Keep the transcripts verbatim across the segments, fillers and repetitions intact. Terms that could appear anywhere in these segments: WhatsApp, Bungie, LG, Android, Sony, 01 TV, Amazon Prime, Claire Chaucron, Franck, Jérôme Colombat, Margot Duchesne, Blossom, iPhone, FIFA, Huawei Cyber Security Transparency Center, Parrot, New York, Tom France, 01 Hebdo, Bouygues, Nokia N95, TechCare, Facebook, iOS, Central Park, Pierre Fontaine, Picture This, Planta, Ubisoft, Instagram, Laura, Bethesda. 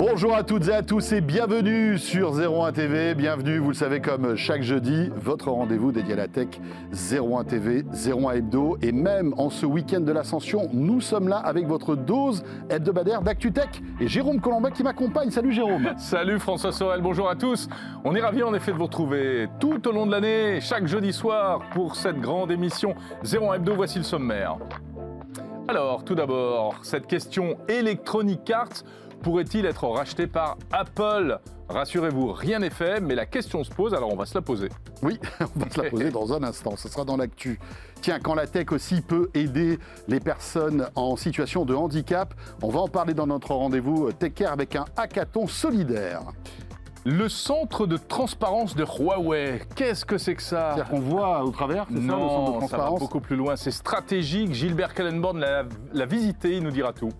Bonjour à toutes et à tous et bienvenue sur zéro un T V. Bienvenue, vous le savez, comme chaque jeudi, votre rendez-vous dédié à la tech, zéro un T V, zéro un Hebdo. Et même en ce week-end de l'Ascension, nous sommes là avec votre dose hebdomadaire d'ActuTech et Jérôme Colombat qui m'accompagne. Salut Jérôme. Salut François Sorel, bonjour à tous. On est ravis en effet de vous retrouver tout au long de l'année, chaque jeudi soir, pour cette grande émission zéro un Hebdo. Voici le sommaire. Alors, tout d'abord, cette question: Electronic Arts pourrait-il être racheté par Apple ? Rassurez-vous, rien n'est fait, mais la question se pose, alors on va se la poser. Oui, on va se la poser dans un instant, ce sera dans l'actu. Tiens, quand la tech aussi peut aider les personnes en situation de handicap, on va en parler dans notre rendez-vous TechCare avec un hackathon solidaire. Le centre de transparence de Huawei, qu'est-ce que c'est que ça? C'est-à-dire qu'on voit au travers, c'est ça, le centre de transparence? Non, ça va beaucoup plus loin, c'est stratégique. Gilbert Kallenborn l'a, l'a visité, il nous dira tout.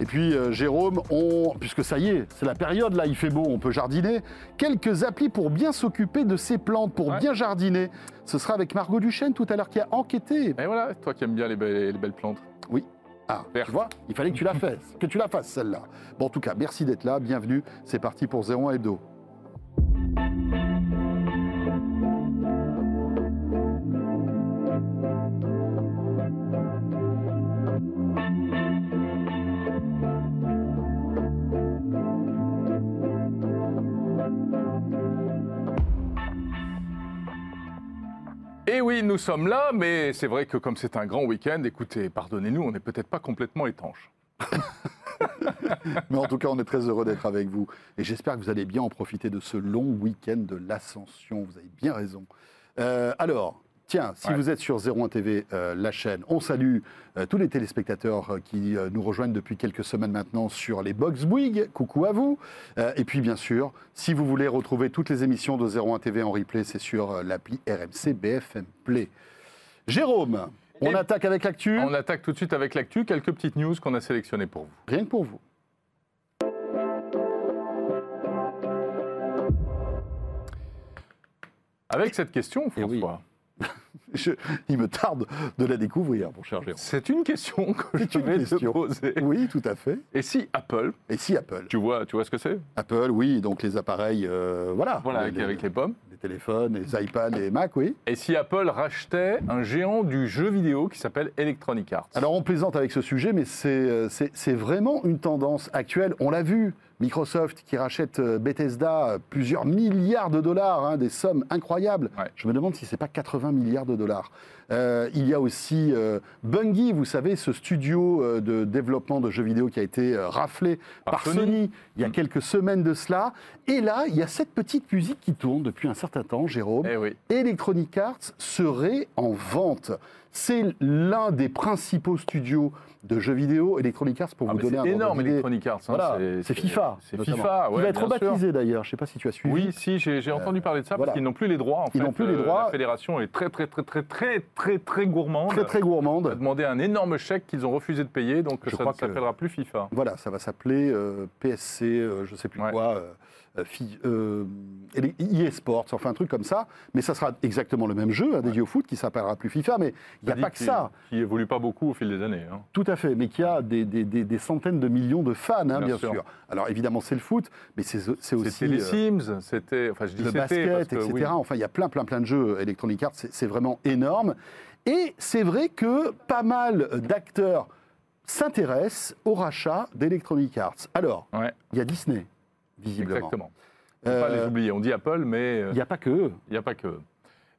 Et puis euh, Jérôme, on, puisque ça y est, c'est la période là, il fait beau, on peut jardiner. Quelques applis pour bien s'occuper de ses plantes, pour ouais. bien jardiner. Ce sera avec Margot Duchesne tout à l'heure qui a enquêté. Et voilà, toi qui aimes bien les belles, les belles plantes. Oui. Ah, tu vois, il fallait que tu la fasses, que tu la fasses celle-là. Bon, en tout cas, merci d'être là, bienvenue. C'est parti pour zéro un Hebdo. Et oui, nous sommes là, mais c'est vrai que comme c'est un grand week-end, écoutez, pardonnez-nous, on n'est peut-être pas complètement étanche. Mais en tout cas, on est très heureux d'être avec vous. Et j'espère que vous allez bien en profiter de ce long week-end de l'Ascension. Vous avez bien raison. Euh, alors, tiens, si ouais. vous êtes sur zéro un T V, euh, la chaîne, on salue euh, tous les téléspectateurs euh, qui euh, nous rejoignent depuis quelques semaines maintenant sur les box Bouygues. Coucou à vous. Euh, et puis, bien sûr, si vous voulez retrouver toutes les émissions de zéro un T V en replay, c'est sur euh, l'appli R M C B F M Play. Jérôme, on et attaque avec l'actu. On attaque tout de suite avec l'actu. Quelques petites news qu'on a sélectionnées pour vous. Rien que pour vous. Avec cette question, François. Oui. je, il me tarde de la découvrir, mon cher Jérôme. C'est une question que je vais te poser. Oui, tout à fait. Et si Apple Et si Apple Tu vois, tu vois ce que c'est Apple, oui, donc les appareils, euh, voilà. Voilà, les, avec, les, avec les pommes. Les téléphones, les iPads, les Mac, oui. Et si Apple rachetait un géant du jeu vidéo qui s'appelle Electronic Arts? Alors, on plaisante avec ce sujet, mais c'est, c'est, c'est vraiment une tendance actuelle. On l'a vu. Microsoft qui rachète Bethesda plusieurs milliards de dollars, hein, des sommes incroyables. Ouais. Je me demande si ce n'est pas quatre-vingts milliards de dollars. Euh, il y a aussi euh, Bungie, vous savez, ce studio euh, de développement de jeux vidéo qui a été euh, raflé par, par Sony. Sony il y a mmh. quelques semaines de cela. Et là, il y a cette petite musique qui tourne depuis un certain temps, Jérôme. Eh oui. Electronic Arts serait en vente. C'est l'un des principaux studios de jeux vidéo. Electronic Arts, pour ah vous donner un ordre d'idée. C'est énorme, Electronic Arts. Hein, voilà, c'est, c'est FIFA. C'est notamment. FIFA, ouais, il va être rebaptisé d'ailleurs. Je ne sais pas si tu as suivi. Oui, si, j'ai, j'ai entendu parler de ça, voilà. Parce qu'ils n'ont plus les droits. En Ils n'ont plus les droits. La fédération est très, très, très, très, très, très, très gourmande. Très, très gourmande. Ils ont demandé un énorme chèque qu'ils ont refusé de payer, donc je ça crois ne que... s'appellera plus FIFA. Voilà, ça va s'appeler euh, P S C, euh, je ne sais plus ouais. quoi. Euh... Euh, e-sports, enfin un truc comme ça, mais ça sera exactement le même jeu hein, dédié ouais. au foot qui s'appellera plus FIFA, mais il n'y a pas que ça. Qui évolue pas beaucoup au fil des années. Hein. Tout à fait, mais qui a des, des, des, des centaines de millions de fans, hein, bien, bien sûr. sûr. Alors évidemment c'est le foot, mais c'est, c'est aussi... C'était les Sims, c'était... Enfin je dis le c'était basket, parce que, et cetera. Oui. Enfin il y a plein plein plein de jeux Electronic Arts, c'est, c'est vraiment énorme. Et c'est vrai que pas mal d'acteurs s'intéressent au rachat d'Electronic Arts. Alors, il ouais. y a Disney. Visiblement. Exactement. On ne peut pas les oublier. On dit Apple, mais... Il n'y a pas que eux. Il n'y a pas que eux.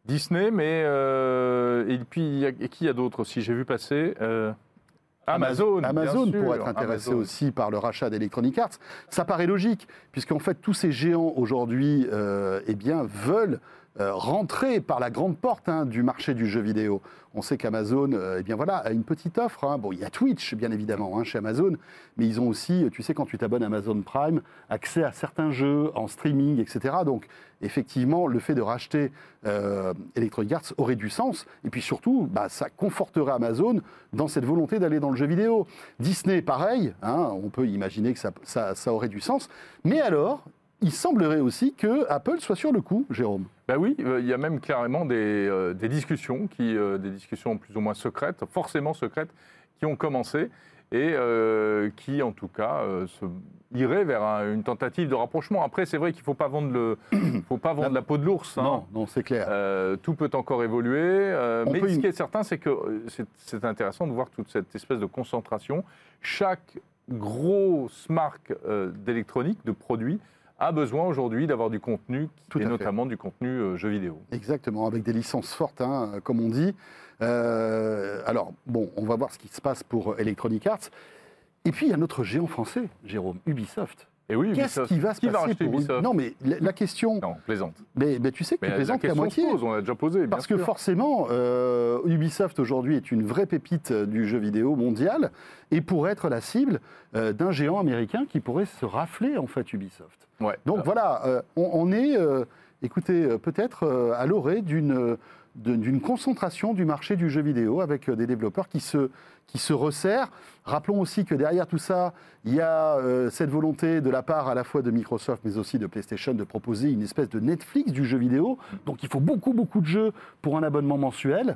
Disney, mais... Euh, et puis, y a, et qui y a d'autres aussi? J'ai vu passer... Euh, Amazon, Amazon pourrait être intéressé Amazon. aussi par le rachat d'Electronic Arts. Ça paraît logique, puisqu'en fait, tous ces géants, aujourd'hui, euh, eh bien, veulent euh, rentrer par la grande porte hein, du marché du jeu vidéo. On sait qu'Amazon euh, eh bien, voilà, a une petite offre. Hein. Bon, il y a Twitch, bien évidemment, hein, chez Amazon, mais ils ont aussi, tu sais, quand tu t'abonnes à Amazon Prime, accès à certains jeux en streaming, et cetera. Donc, effectivement, le fait de racheter euh, Electronic Arts aurait du sens. Et puis surtout, bah, ça conforterait Amazon dans cette volonté d'aller dans le jeu vidéo. Disney, pareil, hein, on peut imaginer que ça, ça, ça aurait du sens. Mais alors, il semblerait aussi que Apple soit sur le coup, Jérôme. Ben oui, il euh, y a même carrément des, euh, des discussions, qui, euh, des discussions plus ou moins secrètes, forcément secrètes, qui ont commencé. et euh, qui, en tout cas, euh, se irait vers un, une tentative de rapprochement. Après, c'est vrai qu'il ne faut pas vendre, le, faut pas vendre la, la peau de l'ours. Hein. Non, non, c'est clair. Euh, tout peut encore évoluer. Euh, mais ce qui est certain, c'est que c'est, c'est intéressant de voir toute cette espèce de concentration. Chaque grosse marque euh, d'électronique, de produits, a besoin aujourd'hui d'avoir du contenu, Tout et notamment fait. du contenu euh, jeux vidéo. Exactement, avec des licences fortes, hein, comme on dit. Euh, alors, bon, on va voir ce qui se passe pour Electronic Arts. Et puis, il y a notre géant français, Jérôme, Ubisoft. Et oui, Ubisoft. Qu'est-ce qui va se qui passer va pour Ubisoft? Non, mais la, la question... Non, plaisante. Mais, mais tu sais que mais tu plaisantes qu'à moitié. La question se pose, on l'a déjà posée. Parce sûr. que forcément, euh, Ubisoft aujourd'hui est une vraie pépite du jeu vidéo mondial et pourrait être la cible euh, d'un géant américain qui pourrait se rafler, en fait, Ubisoft. Ouais. Donc Alors. voilà, euh, on, on est, euh, écoutez, peut-être euh, à l'orée d'une, d'une concentration du marché du jeu vidéo avec euh, des développeurs qui se... qui se resserre. Rappelons aussi que derrière tout ça, il y a euh, cette volonté de la part à la fois de Microsoft, mais aussi de PlayStation, de proposer une espèce de Netflix du jeu vidéo. Donc il faut beaucoup, beaucoup de jeux pour un abonnement mensuel.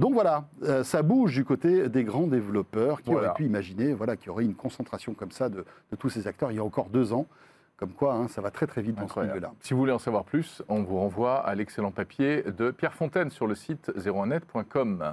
Donc voilà, euh, ça bouge du côté des grands développeurs qui voilà. auraient pu imaginer voilà, qu'il y aurait une concentration comme ça de, de tous ces acteurs il y a encore deux ans. Comme quoi, hein, ça va très très vite dans ce milieu-là. Si vous voulez en savoir plus, on vous renvoie à l'excellent papier de Pierre Fontaine sur le site zéro un net point com.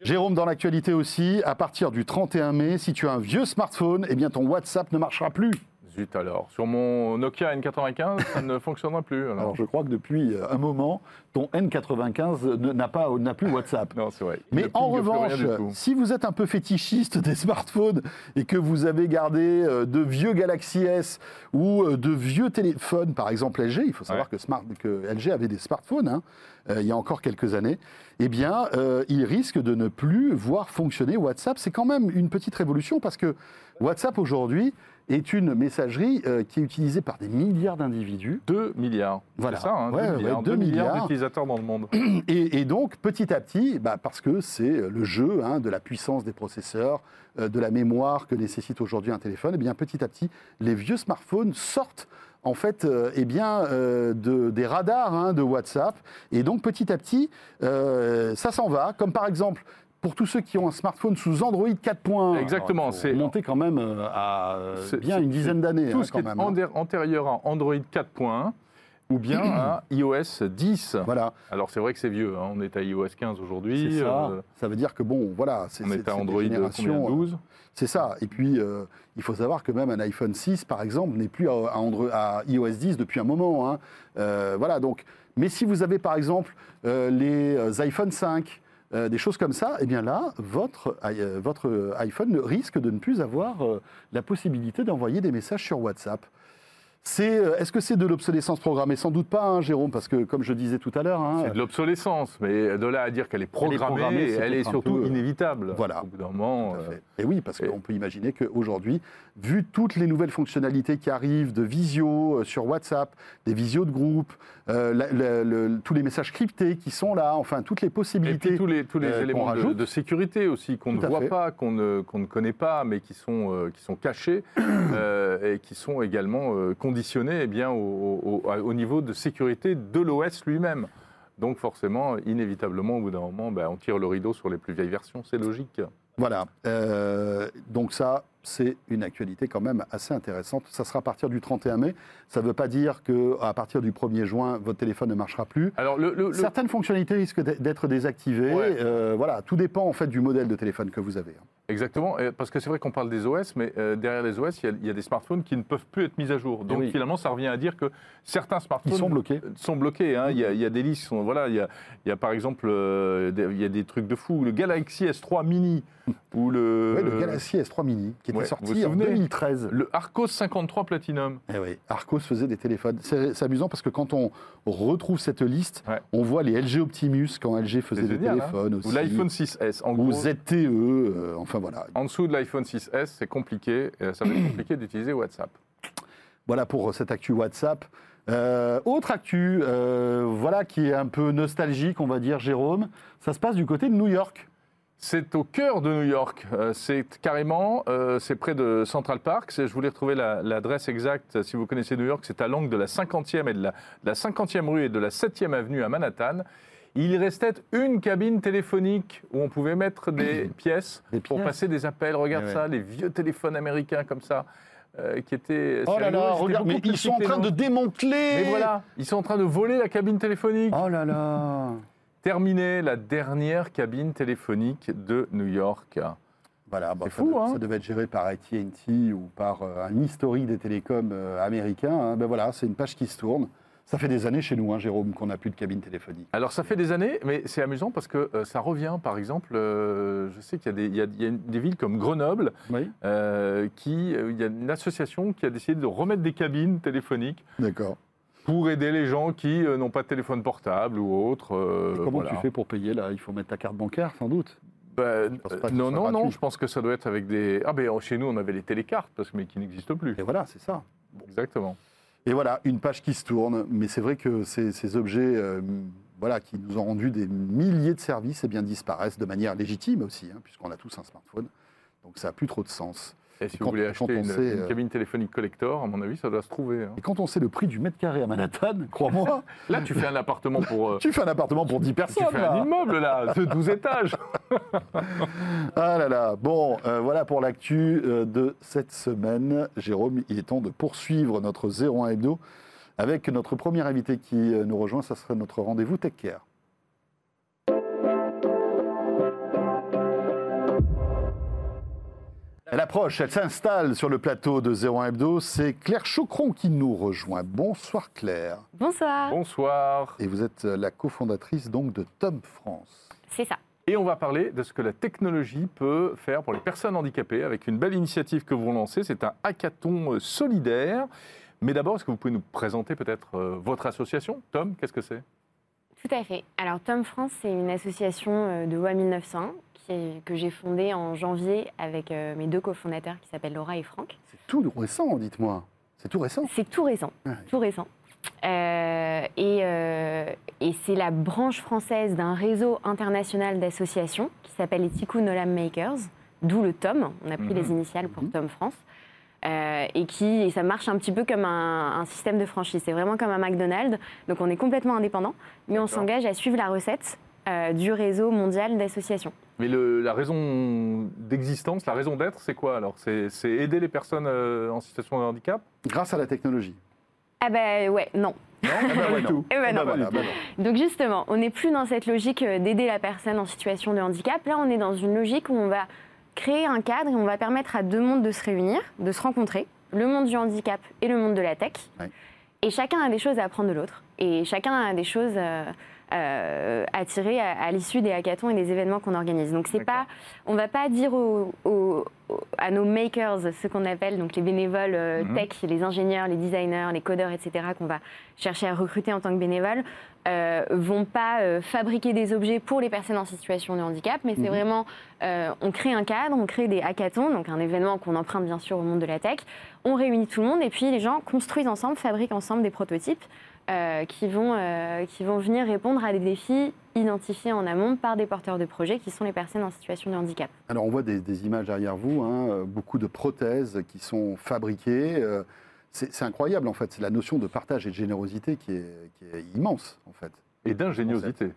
Jérôme, dans l'actualité aussi, à partir du trente et un mai, si tu as un vieux smartphone, eh bien ton WhatsApp ne marchera plus. Zut alors, sur mon Nokia N quatre-vingt-quinze, ça ne fonctionnera plus. Alors. alors je crois que depuis un moment, ton N quatre-vingt-quinze n'a, pas, n'a plus WhatsApp. Non, c'est vrai. Mais en revanche, si vous êtes un peu fétichiste des smartphones et que vous avez gardé de vieux Galaxy S ou de vieux téléphones, par exemple L G, il faut savoir ouais. que, smart, que L G avait des smartphones, hein, il y a encore quelques années, eh bien, euh, il risque de ne plus voir fonctionner WhatsApp. C'est quand même une petite révolution parce que WhatsApp, aujourd'hui, est une messagerie euh, qui est utilisée par des milliards d'individus. deux milliards, voilà. C'est ça, hein, ouais, deux milliards, ouais, deux milliards d'utilisateurs dans le monde. Et, et donc, petit à petit, bah, parce que c'est le jeu hein, de la puissance des processeurs, euh, de la mémoire que nécessite aujourd'hui un téléphone, et bien, petit à petit, les vieux smartphones sortent en fait, euh, eh bien, euh, de, des radars hein, de WhatsApp. Et donc, petit à petit, euh, ça s'en va. Comme par exemple, pour tous ceux qui ont un smartphone sous Android quatre point un. Exactement. C'est monté quand même à c'est, bien c'est, une dizaine d'années. Tout hein, ce quand qui même, est hein. antérieur à Android quatre point un ou bien à iOS dix. Voilà. Alors, c'est vrai que c'est vieux. Hein. On est à iOS quinze aujourd'hui. C'est ça. Euh, ça veut dire que, bon, voilà. C'est, on est à Android douze. C'est ça. Et puis, euh, il faut savoir que même un iPhone six, par exemple, n'est plus à, à, Android, à iOS dix depuis un moment. Hein. Euh, voilà, donc. Mais si vous avez, par exemple, euh, les iPhone cinq, Euh, des choses comme ça, et eh bien là, votre, euh, votre iPhone risque de ne plus avoir euh, la possibilité d'envoyer des messages sur WhatsApp. C'est, euh, est-ce que c'est de l'obsolescence programmée? Sans doute pas, hein, Jérôme, parce que comme je disais tout à l'heure... Hein, c'est de l'obsolescence, mais de là à dire qu'elle est programmée, elle est, programmée, elle est surtout peu, inévitable. Voilà. Au bout d'un moment, euh, et oui, parce et... qu'on peut imaginer qu'aujourd'hui, vu toutes les nouvelles fonctionnalités qui arrivent, de visio euh, sur WhatsApp, des visios de groupe, euh, la, la, la, tous les messages cryptés qui sont là, enfin, toutes les possibilités... Et puis tous les, tous les euh, éléments rajoute, de, de sécurité aussi, qu'on ne voit fait. pas, qu'on ne, qu'on ne connaît pas, mais qui sont, euh, qui sont cachés, euh, et qui sont également euh, conditionné eh bien, au, au, au niveau de sécurité de l'O S lui-même. Donc forcément, inévitablement, au bout d'un moment, ben, on tire le rideau sur les plus vieilles versions, c'est logique. Voilà, euh, donc ça, c'est une actualité quand même assez intéressante. Ça sera à partir du trente et un mai, ça ne veut pas dire qu'à partir du premier juin, votre téléphone ne marchera plus. Alors, le, le, Certaines le... fonctionnalités risquent d'être désactivées, ouais. euh, voilà, tout dépend en fait du modèle de téléphone que vous avez. Exactement, parce que c'est vrai qu'on parle des O S, mais derrière les O S, il y, y a des smartphones qui ne peuvent plus être mis à jour. Donc oui. finalement, ça revient à dire que certains smartphones Ils sont bloqués. Sont bloqués hein. mmh. il, y a, il y a des listes, voilà, il y a, il y a par exemple, euh, il y a des trucs de fou, le Galaxy S trois Mini ou le... Oui, le Galaxy S trois Mini, qui était ouais, sorti vous vous en deux mille treize. Le Arcos cinquante-trois Platinum. Eh oui, Arcos faisait des téléphones. C'est, c'est amusant parce que quand on retrouve cette liste, ouais. on voit les L G Optimus quand L G faisait des génial, téléphones hein. aussi. Ou l'iPhone six S. En ou gros. Z T E, euh, enfin. Voilà. En dessous de l'iPhone six S, c'est compliqué. Ça va être compliqué d'utiliser WhatsApp. Voilà pour cette actu WhatsApp. Euh, autre actu, euh, voilà qui est un peu nostalgique, on va dire, Jérôme. Ça se passe du côté de New York. C'est au cœur de New York. Euh, c'est carrément, euh, c'est près de Central Park. C'est, je voulais retrouver la, l'adresse exacte. Si vous connaissez New York, c'est à l'angle de la cinquantième et de la, de la cinquantième rue et de la septième avenue à Manhattan. il restait une cabine téléphonique où on pouvait mettre des, pièces, des pièces pour passer des appels. Regarde mais ça, ouais. les vieux téléphones américains comme ça. Euh, qui était oh là là, regarde, mais ils sont en train de démanteler. Mais voilà, ils sont en train de voler la cabine téléphonique. Oh là là. Terminée la dernière cabine téléphonique de New York. Voilà, bon, c'est fou, ça, hein. Ça devait être géré par A T and T ou par euh, un historique des télécoms euh, américains. Hein. Ben voilà, c'est une page qui se tourne. Ça fait des années chez nous, hein, Jérôme, qu'on n'a plus de cabine téléphonique. Alors ça fait des années, mais c'est amusant parce que euh, ça revient. Par exemple, euh, je sais qu'il y a des, il y a, il y a des villes comme Grenoble, oui. euh, qui, euh, il y a une association qui a décidé de remettre des cabines téléphoniques. D'accord. Pour aider les gens qui euh, n'ont pas de téléphone portable ou autre. Euh, comment voilà. tu fais pour payer là? Il faut mettre ta carte bancaire, sans doute. Ben, non, non, non. Je pense que ça doit être avec des. Ah ben chez nous, on avait les télécartes, parce que mais qui n'existent plus. Et voilà, c'est ça. Bon. Exactement. Et voilà, une page qui se tourne, mais c'est vrai que ces, ces objets euh, voilà, qui nous ont rendu des milliers de services eh bien, disparaissent de manière légitime aussi, hein, puisqu'on a tous un smartphone, donc ça n'a plus trop de sens. Et, et si quand, vous voulez acheter une, sait, une cabine téléphonique collector, à mon avis, ça doit se trouver. Hein. Et quand on sait le prix du mètre carré à Manhattan, crois-moi... là, tu fais un appartement pour... Euh, tu fais un appartement pour dix personnes, tu fais là. Un immeuble, là, de douze étages. Ah là là. Bon, euh, voilà pour l'actu euh, de cette semaine. Jérôme, il est temps de poursuivre notre zéro un Hebdo avec notre premier invité qui euh, nous rejoint. Ça sera notre rendez-vous TechCare. Elle approche, elle s'installe sur le plateau de zéro un Hebdo. C'est Claire Chaucron qui nous rejoint. Bonsoir Claire. Bonsoir. Bonsoir. Et vous êtes la cofondatrice donc de Tom France. C'est ça. Et on va parler de ce que la technologie peut faire pour les personnes handicapées avec une belle initiative que vous lancez. C'est un hackathon solidaire. Mais d'abord, est-ce que vous pouvez nous présenter peut-être votre association? Tom, qu'est-ce que c'est? Tout à fait. Alors Tom France, c'est une association de loi mille neuf cent un. Que j'ai fondé en janvier avec euh, mes deux cofondateurs qui s'appellent Laura et Franck. C'est tout récent, dites-moi. C'est tout récent. C'est tout récent, ah oui. tout récent. Euh, et euh, et c'est la branche française d'un réseau international d'associations qui s'appelle les Tikkun Olam Makers, d'où le T O M. On a pris mmh. les initiales pour mmh. Tom France. Euh, et qui et ça marche un petit peu comme un, un système de franchise. C'est vraiment comme un McDonald's. Donc on est complètement indépendant, mais on s'engage à suivre la recette euh, du réseau mondial d'associations. Mais le, la raison d'existence, la raison d'être, c'est quoi alors? C'est aider les personnes euh, en situation de handicap? Grâce à la technologie? Ah ben bah ouais, non. Non, ah bah ouais, non. Et bah non. Bah voilà, bah non. Donc justement, on n'est plus dans cette logique d'aider la personne en situation de handicap. Là, on est dans une logique où on va créer un cadre et on va permettre à deux mondes de se réunir, de se rencontrer, le monde du handicap et le monde de la tech. Ouais. Et chacun a des choses à apprendre de l'autre. Et chacun a des choses... Euh, Euh, attirés à, à l'issue des hackathons et des événements qu'on organise. Donc c'est pas, on ne va pas dire aux, aux, aux, à nos makers, ceux qu'on appelle donc les bénévoles euh, mmh. tech, les ingénieurs, les designers, les codeurs, et cetera, qu'on va chercher à recruter en tant que bénévoles, euh, vont pas euh, fabriquer des objets pour les personnes en situation de handicap, mais c'est mmh. vraiment, euh, on crée un cadre, on crée des hackathons, donc un événement qu'on emprunte bien sûr au monde de la tech, on réunit tout le monde et puis les gens construisent ensemble, fabriquent ensemble des prototypes. Euh, qui, vont, euh, qui vont venir répondre à des défis identifiés en amont par des porteurs de projets qui sont les personnes en situation de handicap. Alors on voit des, des images derrière vous, hein, beaucoup de prothèses qui sont fabriquées. Euh, c'est incroyable en fait, c'est la notion de partage et de générosité qui est, qui est immense en fait. Et d'ingéniosité.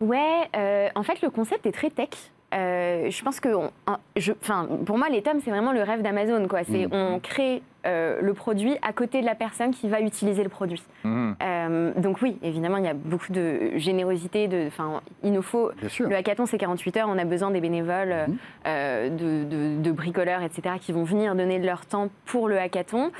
Ouais, euh, en fait le concept est très tech. Euh, je pense que, on, je, enfin, pour moi, les tomes, c'est vraiment le rêve d'Amazon, quoi. C'est, mmh. on crée euh, le produit à côté de la personne qui va utiliser le produit. Mmh. Euh, donc oui, évidemment, il y a beaucoup de générosité. De, enfin, il nous faut le hackathon, c'est quarante-huit heures. On a besoin des bénévoles, mmh. euh, de, de, de bricoleurs, et cetera, qui vont venir donner de leur temps pour le hackathon.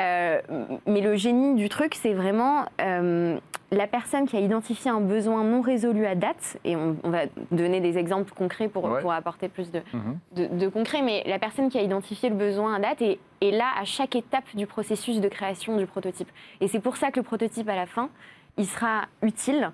Euh, mais le génie du truc, c'est vraiment euh, la personne qui a identifié un besoin non résolu à date, et on, on va donner des exemples concrets pour, ouais. pour apporter plus de, mm-hmm. de, de concret, mais la personne qui a identifié le besoin à date est, est là à chaque étape du processus de création du prototype. Et c'est pour ça que le prototype, à la fin, il sera utile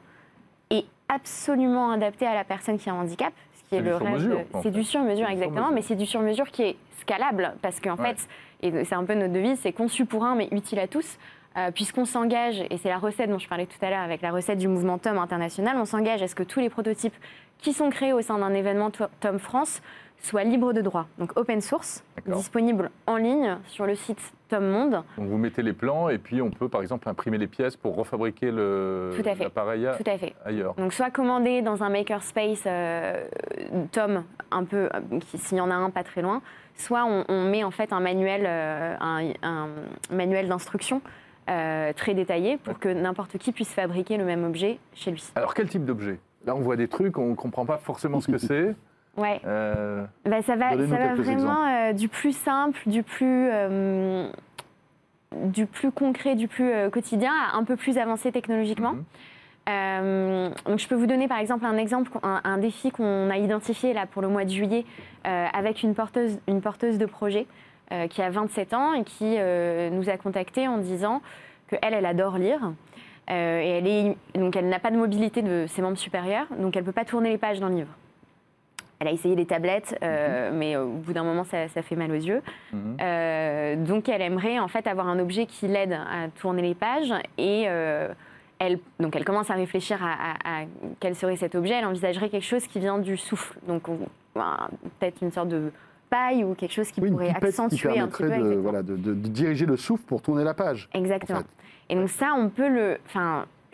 et absolument adapté à la personne qui a un handicap. C'est du sur-mesure, c'est du sur-mesure, exactement, mais c'est du sur-mesure qui est scalable, parce qu'en fait, et c'est un peu notre devise, c'est conçu pour un, mais utile à tous. euh, puisqu'on s'engage, et c'est la recette dont je parlais tout à l'heure avec la recette du mouvement Tom international, on s'engage à ce que tous les prototypes qui sont créés au sein d'un événement Tom France soient libres de droit, donc open source, disponible en ligne sur le site Tom Monde. Donc vous mettez les plans et puis on peut par exemple imprimer les pièces pour refabriquer l'appareil ailleurs. Tout à fait. Donc soit commander dans un makerspace euh, Tom, un peu, s'il y en a un pas très loin, soit on, on met en fait un manuel, euh, un, un manuel d'instruction euh, très détaillé pour ouais. que n'importe qui puisse fabriquer le même objet chez lui. Alors quel type d'objet? Là on voit des trucs, on ne comprend pas forcément ce que c'est. Ouais. Euh, bah ça va, ça va vraiment euh, du plus simple, du plus, euh, du plus concret, du plus euh, quotidien, à un peu plus avancé technologiquement. Mm -hmm. euh, donc je peux vous donner par exemple un exemple, un, un défi qu'on a identifié là pour le mois de juillet euh, avec une porteuse, une porteuse de projet euh, qui a vingt-sept ans et qui euh, nous a contactés en disant qu'elle, elle adore lire. Euh, et elle, est, donc elle n'a pas de mobilité de ses membres supérieurs, donc elle ne peut pas tourner les pages d'un livre. Elle a essayé les tablettes, euh, mmh. mais au bout d'un moment, ça, ça fait mal aux yeux. Mmh. Euh, donc, elle aimerait en fait avoir un objet qui l'aide à tourner les pages. Et euh, elle, donc elle commence à réfléchir à, à, à quel serait cet objet. Elle envisagerait quelque chose qui vient du souffle. Donc, bah, peut-être une sorte de paille ou quelque chose qui oui, pourrait accentuer qui un petit peu. De, voilà, de, de, de diriger le souffle pour tourner la page. Exactement. En fait. Et donc ça, on peut le...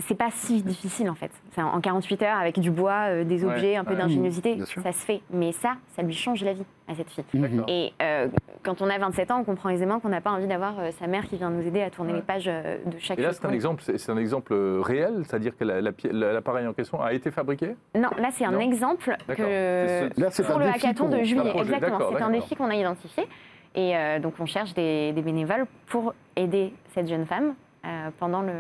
C'est pas si difficile en fait. En quarante-huit heures, avec du bois, euh, des objets, ouais, un peu ouais, d'ingéniosité, ça se fait. Mais ça, ça lui change la vie à cette fille. Et euh, quand on a vingt-sept ans, on comprend aisément qu'on n'a pas envie d'avoir euh, sa mère qui vient nous aider à tourner ouais. les pages euh, de chaque. Et là, c'est un exemple, c'est un exemple réel, c'est-à-dire que l'appareil en question a été fabriqué? Non, là, c'est un exemple que ce... là, pour un le hackathon de juillet. Exactement, c'est un défi qu'on a identifié. Et euh, donc, on cherche des, des bénévoles pour aider cette jeune femme. Euh, pendant le,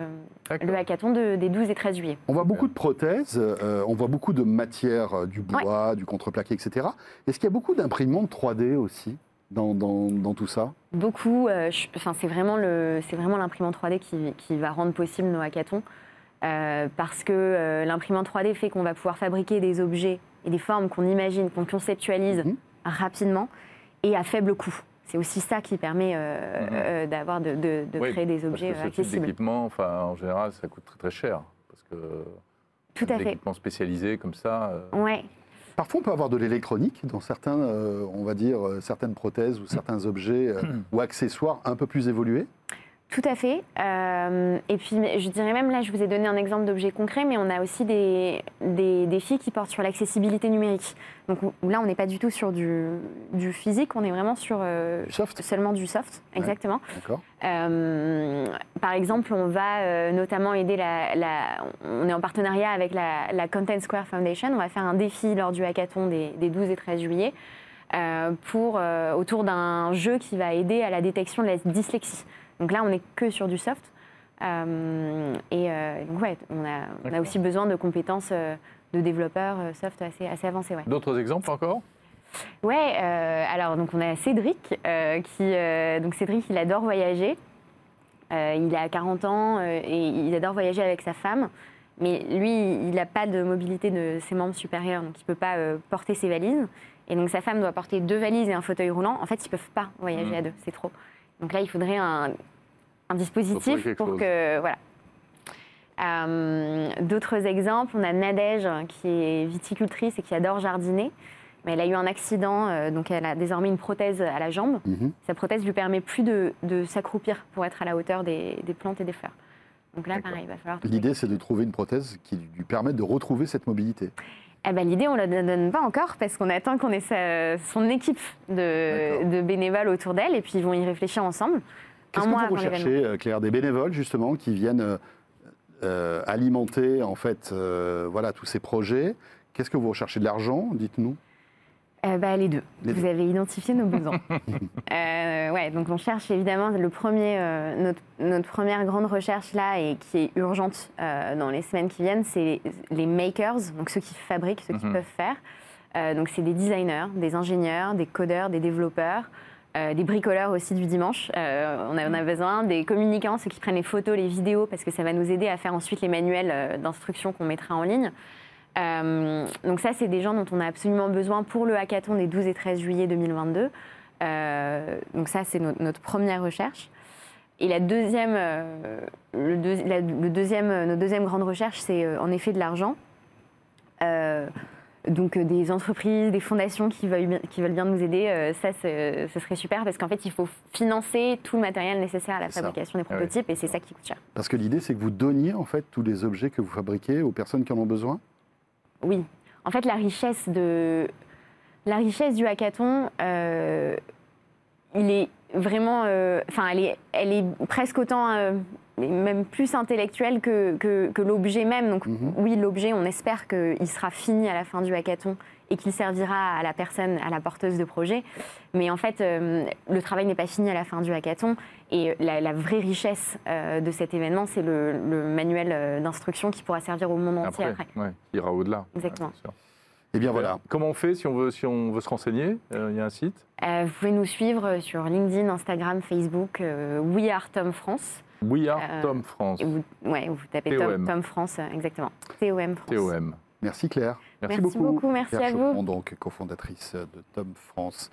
le hackathon de, des douze et treize juillet. On voit beaucoup de prothèses, euh, on voit beaucoup de matières, euh, du bois, ouais. du contreplaqué, et cetera. Est-ce qu'il y a beaucoup d'imprimantes trois D aussi dans, dans, dans tout ça? Beaucoup, euh, c'est vraiment l'imprimante trois D qui, qui va rendre possible nos hackathons, euh, parce que euh, l'imprimante trois D fait qu'on va pouvoir fabriquer des objets et des formes qu'on imagine, qu'on conceptualise mmh. rapidement et à faible coût. C'est aussi ça qui permet euh, mmh. euh, d'avoir de, de, de oui, créer des objets parce que ce accessibles. Type d'équipement, enfin, en général, ça coûte très très cher parce que tout à fait. Équipements spécialisés comme ça. Euh... Ouais. Parfois, on peut avoir de l'électronique dans certains, euh, on va dire, certaines prothèses ou certains objets euh, ou accessoires un peu plus évolués. Tout à fait. Euh, et puis, je dirais même là, je vous ai donné un exemple d'objet concret, mais on a aussi des, des, des défis qui portent sur l'accessibilité numérique. Donc là, on n'est pas du tout sur du, du physique, on est vraiment sur euh, soft. Seulement du soft. Ouais. Exactement. Euh, par exemple, on va euh, notamment aider la, la... On est en partenariat avec la, la Content Square Foundation. On va faire un défi lors du hackathon des, des douze et treize juillet euh, pour, euh, autour d'un jeu qui va aider à la détection de la dyslexie. Donc là, on n'est que sur du soft. Euh, et euh, donc, ouais, on a, on a aussi besoin de compétences euh, de développeurs euh, soft assez, assez avancées. Ouais. D'autres exemples encore? Oui, euh, alors donc on a Cédric. Euh, qui, euh, donc Cédric, il adore voyager. Euh, il a quarante ans euh, et il adore voyager avec sa femme. Mais lui, il n'a pas de mobilité de ses membres supérieurs, donc il ne peut pas euh, porter ses valises. Et donc sa femme doit porter deux valises et un fauteuil roulant. En fait, ils ne peuvent pas voyager mmh. à deux, c'est trop. Donc là, il faudrait un, un dispositif pour que... Voilà. Euh, d'autres exemples, on a Nadège qui est viticultrice et qui adore jardiner. Mais elle a eu un accident, euh, donc elle a désormais une prothèse à la jambe. Mm-hmm. Sa prothèse ne lui permet plus de, de s'accroupir pour être à la hauteur des, des plantes et des fleurs. Donc là, pareil, il va falloir... L'idée, c'est de trouver une prothèse qui lui permette de retrouver cette mobilité. Eh ben, l'idée, on ne la donne pas encore parce qu'on attend qu'on ait sa, son équipe de, de bénévoles autour d'elle et puis ils vont y réfléchir ensemble. Qu'est-ce que vous recherchez, Claire? Des bénévoles, justement, qui viennent euh, alimenter, en fait, euh, voilà, tous ces projets. Qu'est-ce que vous recherchez? De l'argent, dites-nous? euh, bah, Les deux. Les vous deux. Avez identifié nos besoins. euh, ouais, donc on cherche, évidemment, le premier, euh, notre, notre première grande recherche, là, et qui est urgente euh, dans les semaines qui viennent, c'est les makers, donc ceux qui fabriquent, ceux qui mm-hmm. peuvent faire. Euh, donc c'est des designers, des ingénieurs, des codeurs, des développeurs. Euh, des bricoleurs aussi du dimanche, euh, on, a, on a besoin, des communicants, ceux qui prennent les photos, les vidéos, parce que ça va nous aider à faire ensuite les manuels euh, d'instruction qu'on mettra en ligne. Euh, donc ça, c'est des gens dont on a absolument besoin pour le hackathon des douze et treize juillet deux mille vingt-deux. Euh, donc ça, c'est no- notre première recherche. Et la deuxième, euh, le deux, la, le deuxième, notre deuxième grande recherche, c'est euh, en effet de l'argent. Euh, donc euh, des entreprises, des fondations qui veulent bien, qui veulent bien nous aider, euh, ça ce serait super parce qu'en fait il faut financer tout le matériel nécessaire à la fabrication des prototypes, ah oui. et c'est ça qui coûte cher. Parce que l'idée c'est que vous donniez en fait tous les objets que vous fabriquez aux personnes qui en ont besoin ? Oui, en fait la richesse, de, la richesse du hackathon, euh, il est... Vraiment, euh, enfin, elle est, elle est presque autant, euh, même plus intellectuelle que, que, que l'objet même. Donc, mm-hmm. oui, l'objet, on espère qu'il sera fini à la fin du hackathon et qu'il servira à la personne, à la porteuse de projet. Mais en fait, euh, le travail n'est pas fini à la fin du hackathon. Et la, la vraie richesse euh, de cet événement, c'est le, le manuel d'instruction qui pourra servir au monde entier après. Ouais, il ira au-delà. Exactement. Ouais, Eh bien voilà. Comment on fait si on veut, si on veut se renseigner? Euh, il y a un site. Euh, vous pouvez nous suivre sur LinkedIn, Instagram, Facebook, euh, We Are Tom France. We Are euh, Tom France. Vous, ouais, vous tapez Tom, Tom France, exactement. T O M France. T O M. Merci Claire. Merci, merci beaucoup. beaucoup. Merci Claire à Chaucron, vous. Donc cofondatrice de Tom France.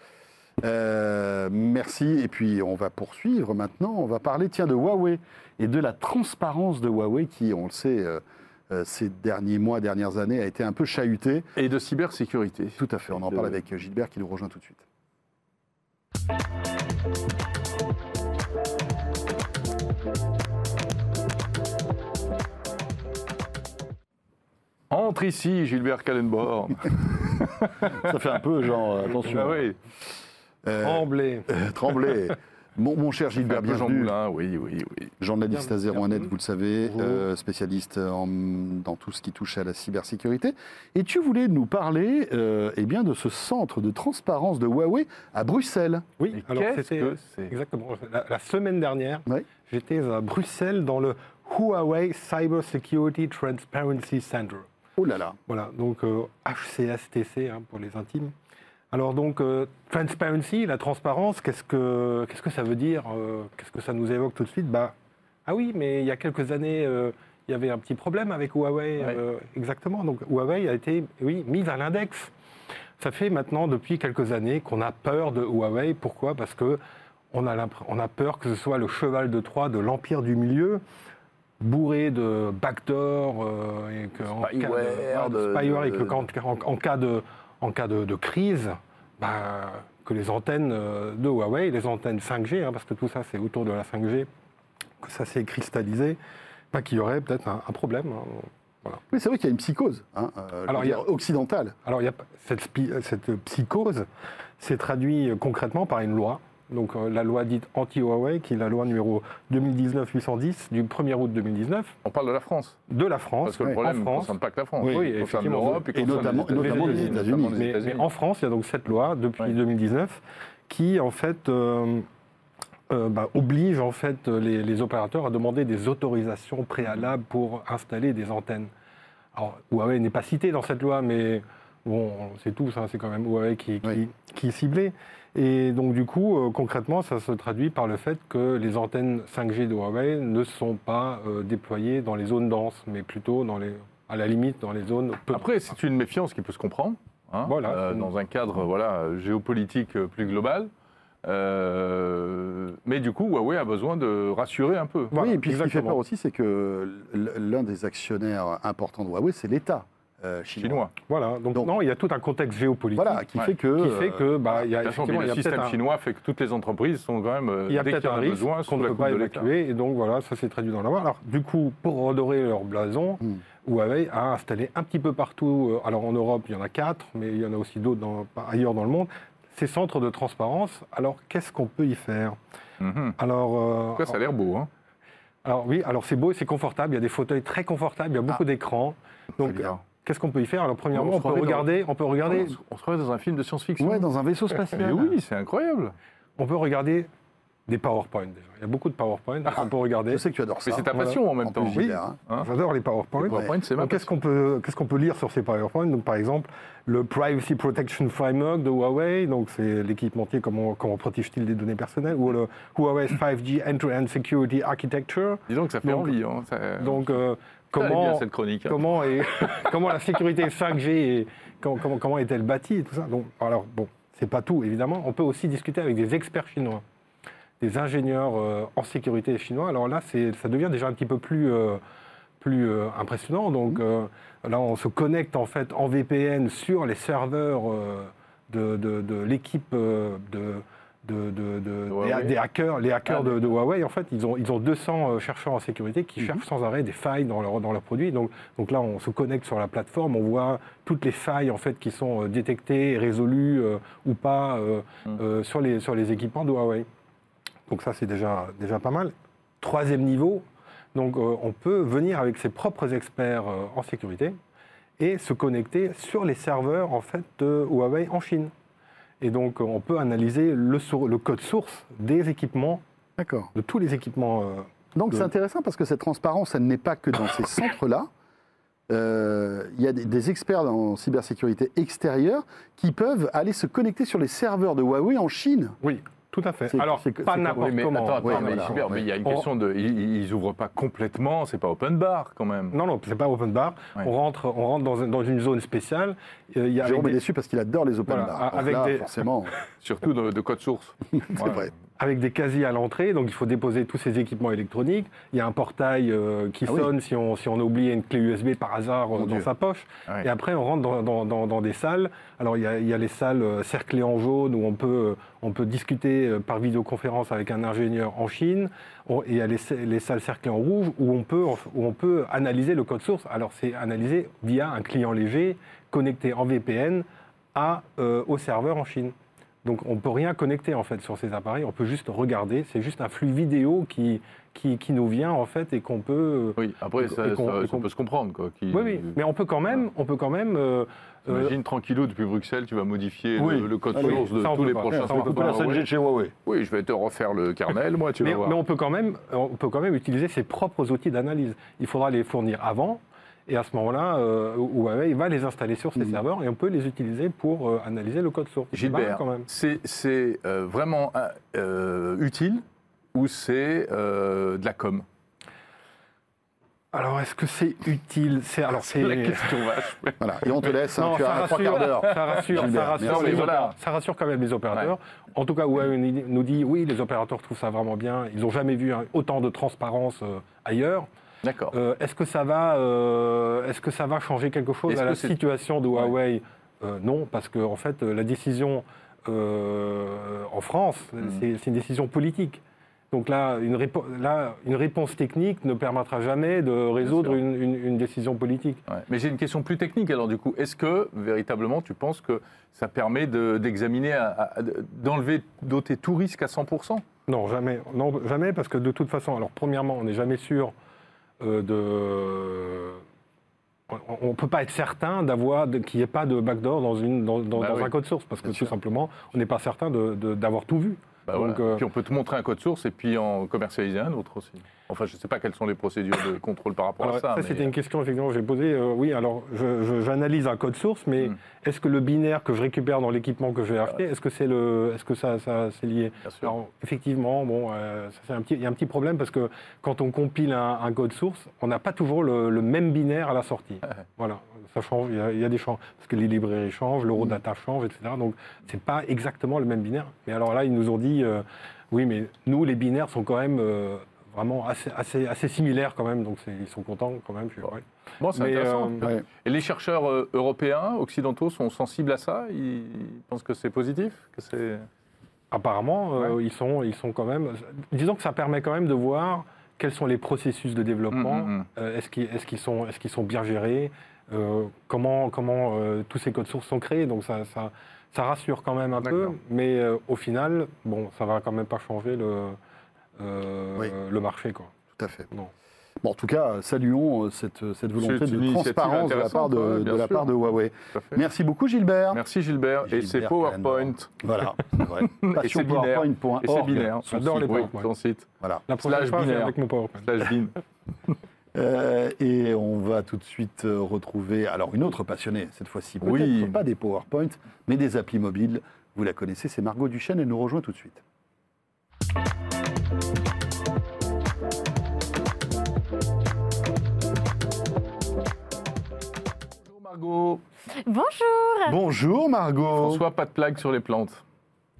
Euh, merci. Et puis on va poursuivre maintenant. On va parler tiens de Huawei et de la transparence de Huawei qui, on le sait. Euh, ces derniers mois, dernières années, a été un peu chahuté. Et de cybersécurité. Tout à fait, on en de... parle avec Gilbert qui nous rejoint tout de suite. Entre ici, Gilbert Kallenborn. Ça fait un peu genre, attention. Ah oui. euh, trembler. Euh, trembler. Mon, mon cher Gilbert, bienvenue. Jean Moulin, oui, oui, oui. Journaliste à zéro un net, vous le savez, euh, spécialiste en, dans tout ce qui touche à la cybersécurité. Et tu voulais nous parler euh, eh bien, de ce centre de transparence de Huawei à Bruxelles. Oui, et alors c'était exactement la, la semaine dernière, oui. J'étais à Bruxelles dans le Huawei Cyber Security Transparency Center. Oh là là. Voilà, donc euh, H C S T C hein, pour les intimes. Alors donc, euh, transparency, la transparence, qu'est-ce que, qu'est-ce que ça veut dire euh, qu'est-ce que ça nous évoque tout de suite? Bah, ah oui, mais il y a quelques années, euh, il y avait un petit problème avec Huawei. Ouais. Euh, exactement, donc Huawei a été oui, mise à l'index. Ça fait maintenant, depuis quelques années, qu'on a peur de Huawei. Pourquoi? Parce qu'on a, on a peur que ce soit le cheval de Troie de l'empire du milieu, bourré de backdoor, euh, et que spyware, en cas de, de, spyware de, et que quand, en, en cas de... En cas de, de crise, bah, que les antennes de Huawei, les antennes cinq G, hein, parce que tout ça c'est autour de la cinq G, que ça s'est cristallisé, bah, qu'il y aurait peut-être un, un problème. Hein, voilà. Mais c'est vrai qu'il y a une psychose hein, euh, alors, y a, occidentale. Alors y a, cette, cette psychose s'est traduite concrètement par une loi, donc euh, la loi dite anti-Huawei, qui est la loi numéro deux mille dix-neuf huit cent dix du premier août deux mille dix-neuf. On parle de la France. De la France. Parce que oui. Le problème ne concerne pas que la France. Oui, oui effectivement. L'Europe et, et notamment les États-Unis. États États mais, mais en France, il y a donc cette loi depuis oui. deux mille dix-neuf qui, en fait, euh, euh, bah, oblige en fait les, les opérateurs à demander des autorisations préalables pour installer des antennes. Alors, Huawei n'est pas cité dans cette loi, mais bon, c'est tout, hein, c'est quand même Huawei qui, qui, oui. qui est ciblé. Et donc du coup, euh, concrètement, ça se traduit par le fait que les antennes cinq G de Huawei ne sont pas euh, déployées dans les zones denses, mais plutôt dans les, à la limite dans les zones peu... Après, c'est une méfiance qui peut se comprendre, hein, voilà. euh, dans un cadre voilà, géopolitique plus global. Euh, mais du coup, Huawei a besoin de rassurer un peu. Voilà, oui, et puis exactement. Ce qui fait peur aussi, c'est que l'un des actionnaires importants de Huawei, c'est l'État. Euh, chinois. chinois. Voilà, donc, donc non, il y a tout un contexte géopolitique voilà, qui, ouais. fait que, qui fait que... Bah, il y a, de toute façon, le y a système un... chinois fait que toutes les entreprises sont quand même... Il y a peut-être un risque qu'on ne peut pas évacuer, et donc voilà, ça s'est traduit dans la loi. Alors du coup, pour redorer leur blason, hmm. Huawei a installé un petit peu partout, alors en Europe il y en a quatre, mais il y en a aussi d'autres ailleurs dans le monde, ces centres de transparence. Alors qu'est-ce qu'on peut y faire? mm-hmm. Alors... Euh, en tout cas, ça a l'air beau, hein. Alors oui, alors c'est beau, c'est confortable, il y a des fauteuils très confortables, il y a beaucoup ah. d'écrans, donc... Qu'est-ce qu'on peut y faire? Alors, premièrement, on, on, peut regarder, dans... on peut regarder... On se regarde dans un film de science-fiction. Oui, dans un vaisseau spatial. Mais oui, c'est incroyable. On peut regarder des PowerPoint, déjà. Il y a beaucoup de PowerPoint. Ah, on peut regarder... Je sais que tu adores ça. Mais c'est ta passion en même en temps. Oui, hein. J'adore les PowerPoint. Les PowerPoint, c'est ma passion. Qu'est-ce qu'on peut, qu'est-ce qu'on peut lire sur ces PowerPoint? Donc, par exemple, le Privacy Protection Framework de Huawei. Donc, c'est l'équipementier, comment, comment protège-t-il des données personnelles? Ou le Huawei five G End-to-End Security Architecture. Disons que ça fait donc, envie. Hein. Ça... Donc... Euh, Comment, bien, cette chronique, hein. comment, est, comment la sécurité cinq G et comment, comment, comment est-elle bâtie et tout ça. Donc, alors bon, c'est pas tout évidemment. On peut aussi discuter avec des experts chinois. des ingénieurs euh, en sécurité chinois. Alors là, ça devient déjà un petit peu plus, euh, plus euh, impressionnant. Donc euh, là, on se connecte en fait en V P N sur les serveurs euh, de, de, de l'équipe euh, de... De, de, de, des, des hackers, les hackers ah, de, de Huawei, en fait, ils ont, ils ont deux cents chercheurs en sécurité qui mm-hmm. cherchent sans arrêt des failles dans leurs dans leur produits. Donc, donc là, on se connecte sur la plateforme, on voit toutes les failles en fait, qui sont détectées, résolues euh, ou pas euh, mm. euh, sur, les, sur les équipements de Huawei. Donc ça, c'est déjà, déjà pas mal. Troisième niveau, donc, euh, on peut venir avec ses propres experts euh, en sécurité et se connecter sur les serveurs en fait, de Huawei en Chine. Et donc, on peut analyser le, sur, le code source des équipements, de tous les équipements. Euh, donc, de... c'est intéressant parce que cette transparence, elle n'est pas que dans ces centres-là. Euh, il y a des, des experts en cybersécurité extérieure qui peuvent aller se connecter sur les serveurs de Huawei en Chine. Oui, tout à fait. Alors, pas n'importe comment. Attends, attends, ouais, mais, voilà, cyber, mais il y a une on... question de... Ils n'ouvrent pas complètement, c'est pas open bar quand même. Non, non, c'est pas open bar. Ouais. On rentre, on rentre dans, dans une zone spéciale. Euh, y a Jérôme est des... déçu parce qu'il adore les open voilà, bars. Avec là, des... forcément. Surtout de, de code source. C'est ouais. vrai. Avec des casiers à l'entrée, donc il faut déposer tous ces équipements électroniques. Il y a un portail euh, qui ah sonne oui. si, on, si on a oublié une clé U S B par hasard euh, dans Dieu. sa poche. Ah oui. Et après, on rentre dans, dans, dans, dans des salles. Alors, il y a, il y a les salles euh, cerclées en jaune où on peut, on peut discuter euh, par vidéoconférence avec un ingénieur en Chine. On, et il y a les, les salles cerclées en rouge où on, peut, où on peut analyser le code source. Alors, c'est analysé via un client léger connecté en V P N à, euh, au serveur en Chine. Donc on ne peut rien connecter en fait sur ces appareils, on peut juste regarder, c'est juste un flux vidéo qui, qui, qui nous vient en fait et qu'on peut... Oui, après et, ça, et on, ça, ça on peut se comprendre quoi. Qui... Oui, oui, mais on peut quand même... On peut quand même euh, Imagine tranquillou depuis Bruxelles, tu vas modifier oui. le, le code source oui, de tous les pas. prochains... Ça, on peut pas de chez Huawei. Oui, je vais te refaire le Carmel, moi tu mais, vas voir. Mais on peut, quand même, on peut quand même utiliser ses propres outils d'analyse. Il faudra les fournir avant. Et à ce moment-là, euh, Huawei va les installer sur ses mmh. serveurs et on peut les utiliser pour euh, analyser le code source. Gilbert, c'est euh, vraiment euh, utile ou c'est euh, de la com? Alors, est-ce que c'est utile? C'est alors c'est la question vache. Voilà. Et on te laisse. Non, hein, tu as trois quarts d'heure. Ça rassure, ça rassure, les voilà. ça rassure quand même les opérateurs. Ouais. En tout cas, Huawei ouais. nous dit oui, les opérateurs trouvent ça vraiment bien. Ils n'ont jamais vu autant de transparence euh, ailleurs. D'accord. Euh, est-ce que ça va, euh, est-ce que ça va changer quelque chose à la situation de Huawei? ouais. euh, Non, parce que en fait, la décision euh, en France, mmh. c'est une décision politique. Donc là une, répo... là, une réponse technique ne permettra jamais de résoudre une, une, une décision politique. Ouais. Mais j'ai une question plus technique. Alors du coup, est-ce que véritablement, tu penses que ça permet d'examiner, de, d'enlever, d'ôter tout risque à cent pour cent? Non, jamais. Non, jamais, parce que de toute façon, alors premièrement, on n'est jamais sûr. De... On ne peut pas être certain d'avoir qu'il n'y ait pas de backdoor dans, une, dans, dans, bah dans oui. un code source, parce que Bien tout sûr. simplement, on n'est pas certain d'avoir tout vu. Bah Donc, voilà. euh... Puis on peut te montrer un code source et puis en commercialiser un autre aussi. Enfin, je ne sais pas quelles sont les procédures de contrôle par rapport alors, à ça. Ça, mais... c'était une question effectivement, que j'ai posée. Euh, oui, alors j'analyse un code source, mais hum. est-ce que le binaire que je récupère dans l'équipement que je vais acheter, est-ce que, c'est le, est-ce que ça, ça c'est lié? Bien sûr. Alors, effectivement, bon, euh, ça, un petit, il y a un petit problème parce que quand on compile un, un code source, on n'a pas toujours le, le même binaire à la sortie. Ah, voilà, ça change, il y a, il y a des changements. Parce que les librairies changent, l'eurodata hum. change, et cetera. Donc, ce n'est pas exactement le même binaire. Mais alors là, ils nous ont dit Euh, oui, mais nous, les binaires sont quand même euh, vraiment assez, assez, assez similaires quand même, donc ils sont contents quand même. Je, ouais. Bon, c'est intéressant. Euh, ouais. Et les chercheurs euh, européens, occidentaux, sont sensibles à ça? Ils pensent que c'est positif, que c'est... Apparemment, euh, ouais. ils, sont, ils sont quand même... Disons que ça permet quand même de voir quels sont les processus de développement, mmh, mmh. euh, est-ce qu'ils est-ce qu'ils sont, est-ce qu'ils sont bien gérés, euh, comment, comment euh, tous ces codes sources sont créés, donc ça... ça Ça rassure quand même un peu, mais euh, au final, bon, ça va quand même pas changer le, euh, oui. le marché, quoi. Tout à fait. Non. Bon, en tout cas, saluons cette, cette volonté de transparence de la part de, ouais, de, la part de Huawei. Merci beaucoup, Gilbert. Merci, Gilbert. Et, et c'est PowerPoint. Voilà. Et c'est binaire. Et c'est binaire. J'adore les PowerPoint. Ton site. Voilà. La slash binaire. Avec mon PowerPoint. Slash bin. Euh, et on va tout de suite euh, retrouver, alors une autre passionnée cette fois-ci, peut-être oui. pas des PowerPoint, mais des applis mobiles, vous la connaissez, c'est Margot Duchesne, elle nous rejoint tout de suite. Bonjour Margot. Bonjour. Bonjour Margot. François, pas de plague sur les plantes.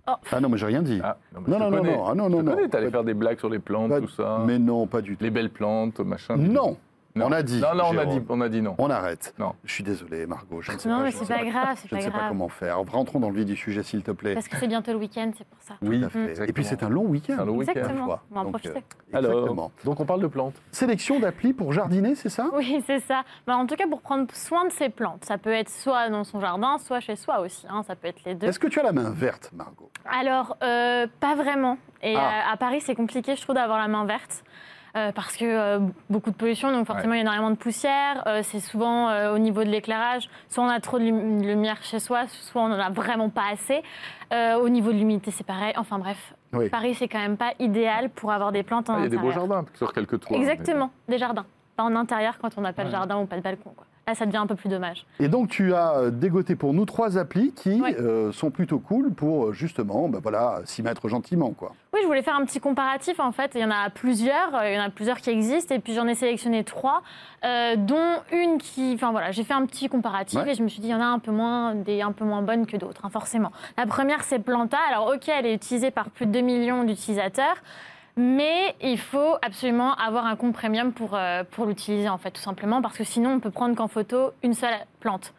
Oh. Ah non, mais j'ai rien dit. Ah, non, non, non, non, ah, non, non, non, non. Tu allais faire des blagues sur les plantes, pas, tout ça. Mais non, pas du tout. Les belles plantes, machin. Non. Non, on a dit. Non, non, on a dit, on a dit non. On arrête. Non. Je suis désolé, Margot. Je ne sais non, pas, mais c'est pas, pas grave. Je ne sais pas comment faire. Rentrons dans le vif du sujet, s'il te plaît. Parce que c'est bientôt le week-end, c'est pour ça. Oui, tout à fait. Exactement. Et puis c'est un long week-end. Un long week-end. Exactement. On va en profiter. Alors, donc on parle de plantes. Sélection d'applis pour jardiner, c'est ça? Oui, c'est ça. Bah, en tout cas, pour prendre soin de ses plantes. Ça peut être soit dans son jardin, soit chez soi aussi. Hein. Ça peut être les deux. Est-ce que tu as la main verte, Margot? Alors, euh, pas vraiment. Et ah. à Paris, c'est compliqué, je trouve, d'avoir la main verte. Euh, parce que euh, beaucoup de pollution, donc forcément, ouais. il y a énormément de poussière. Euh, c'est souvent euh, au niveau de l'éclairage. Soit on a trop de lumière chez soi, soit on n'en a vraiment pas assez. Euh, au niveau de l'humidité, c'est pareil. Enfin bref, oui. Paris, c'est quand même pas idéal pour avoir des plantes en intérieur. Ah, il y a des beaux jardins sur quelques toits. Exactement, mais... des jardins. Pas en intérieur quand on n'a pas ouais. de jardin ou pas de balcon, quoi. Là, ça devient un peu plus dommage. Et donc, tu as dégoté pour nous trois applis qui ouais. euh, sont plutôt cool pour, justement, ben voilà, s'y mettre gentiment, quoi. Oui, je voulais faire un petit comparatif, en fait. Il y en a plusieurs, il y en a plusieurs qui existent, et puis j'en ai sélectionné trois, euh, dont une qui... Enfin, voilà, j'ai fait un petit comparatif, ouais. et je me suis dit, il y en a un peu moins, des un peu moins bonnes que d'autres, hein, forcément. La première, c'est Planta. Alors, OK, elle est utilisée par plus de deux millions d'utilisateurs, mais il faut absolument avoir un compte premium pour, euh, pour l'utiliser, en fait, tout simplement, parce que sinon, on peut prendre qu'en photo une seule plante.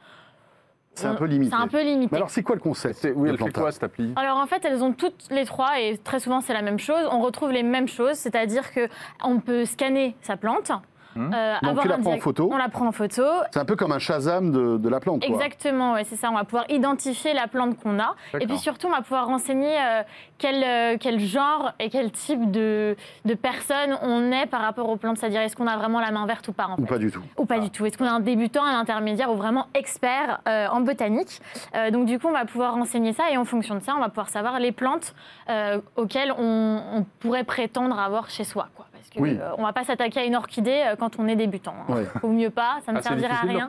C'est un peu limité. C'est un peu limité. Mais alors, c'est quoi le concept? Oui, elle fait quoi, cette appli? Alors, en fait, elles ont toutes les trois, et très souvent, c'est la même chose. On retrouve les mêmes choses, c'est-à-dire qu'on peut scanner sa plante. Hum. Euh, Donc avoir tu la prends en photo. On la prend en photo. C'est un peu comme un Shazam de, de la plante. Exactement, ouais, c'est ça. On va pouvoir identifier la plante qu'on a. Et puis surtout, on va pouvoir renseigner euh, quel, euh, quel genre et quel type de, de personne on est par rapport aux plantes. C'est-à-dire, est-ce qu'on a vraiment la main verte ou pas en fait. Ou pas du tout. Ou pas ah. du tout. Est-ce qu'on est un débutant, un intermédiaire ou vraiment expert euh, en botanique. euh, Donc du coup, on va pouvoir renseigner ça. Et en fonction de ça, on va pouvoir savoir les plantes euh, auxquelles on, on pourrait prétendre avoir chez soi, quoi. Parce qu'on oui. euh, ne va pas s'attaquer à une orchidée euh, quand on est débutant. Hein. Ouais. Au mieux pas, ça ne ah, servira à rien.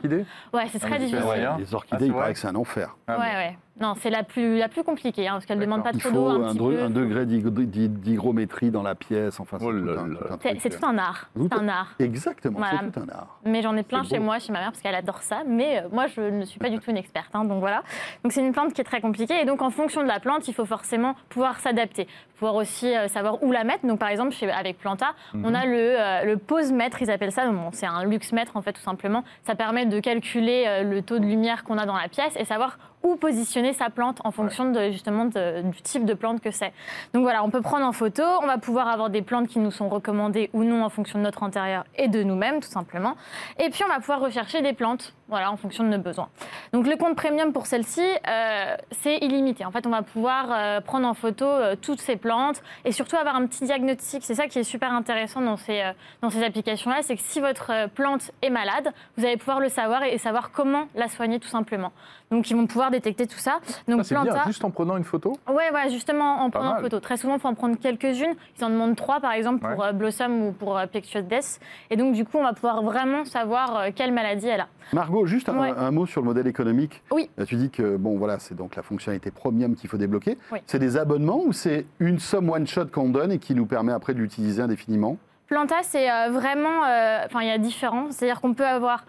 Ouais, c'est très difficile. Rien. Les orchidées, ah, il paraît que c'est un enfer. Ah, ouais, bon. ouais. Non, c'est la plus, la plus compliquée, hein, parce qu'elle ne demande pas trop d'eau. Il faut un, un, peu. un degré d'hygrométrie dans la pièce. Enfin, c'est oh tout, tout un art. C'est un art. Exactement, voilà. c'est tout un art. Mais j'en ai plein chez beau. moi, chez ma mère, parce qu'elle adore ça. Mais euh, moi, je ne suis pas du tout une experte. Hein, donc voilà. Donc c'est une plante qui est très compliquée. Et donc en fonction de la plante, il faut forcément pouvoir s'adapter. Pouvoir aussi euh, savoir où la mettre. Donc par exemple, chez, avec Planta, mm-hmm. on a le, euh, le pose-mètre, ils appellent ça. Bon, c'est un luxe-mètre, en fait, tout simplement. Ça permet de calculer euh, le taux de lumière qu'on a dans la pièce et savoir où positionner sa plante en fonction de, justement de, du type de plante que c'est. Donc voilà, on peut prendre en photo, on va pouvoir avoir des plantes qui nous sont recommandées ou non en fonction de notre intérieur et de nous-mêmes, tout simplement. Et puis, on va pouvoir rechercher des plantes, voilà, en fonction de nos besoins. Donc le compte premium pour celle-ci, euh, c'est illimité. En fait, on va pouvoir euh, prendre en photo euh, toutes ces plantes et surtout avoir un petit diagnostic. C'est ça qui est super intéressant dans ces, euh, dans ces applications-là, c'est que si votre euh, plante est malade, vous allez pouvoir le savoir et, et savoir comment la soigner, tout simplement. Donc ils vont pouvoir détecter tout ça. Donc ça, Planta, bien, juste en prenant une photo. Oui, ouais, justement en pas prenant mal. une photo. Très souvent, il faut en prendre quelques-unes. Ils en demandent trois, par exemple, ouais. pour euh, Blossom ou pour euh, Picture This. Et donc, du coup, on va pouvoir vraiment savoir euh, quelle maladie elle a. Margot, juste ouais. un, un mot sur le modèle économique. Oui. Là, tu dis que bon, voilà, c'est donc la fonctionnalité premium qu'il faut débloquer. Oui. C'est des abonnements ou c'est une somme one-shot qu'on donne et qui nous permet après de l'utiliser indéfiniment? Planta, c'est vraiment... Enfin, euh, il y a différents. C'est-à-dire qu'on peut avoir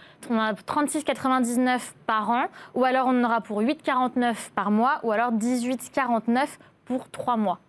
trente-six quatre-vingt-dix-neuf par an, ou alors on en aura pour huit quarante-neuf par mois, ou alors dix-huit quarante-neuf pour trois mois.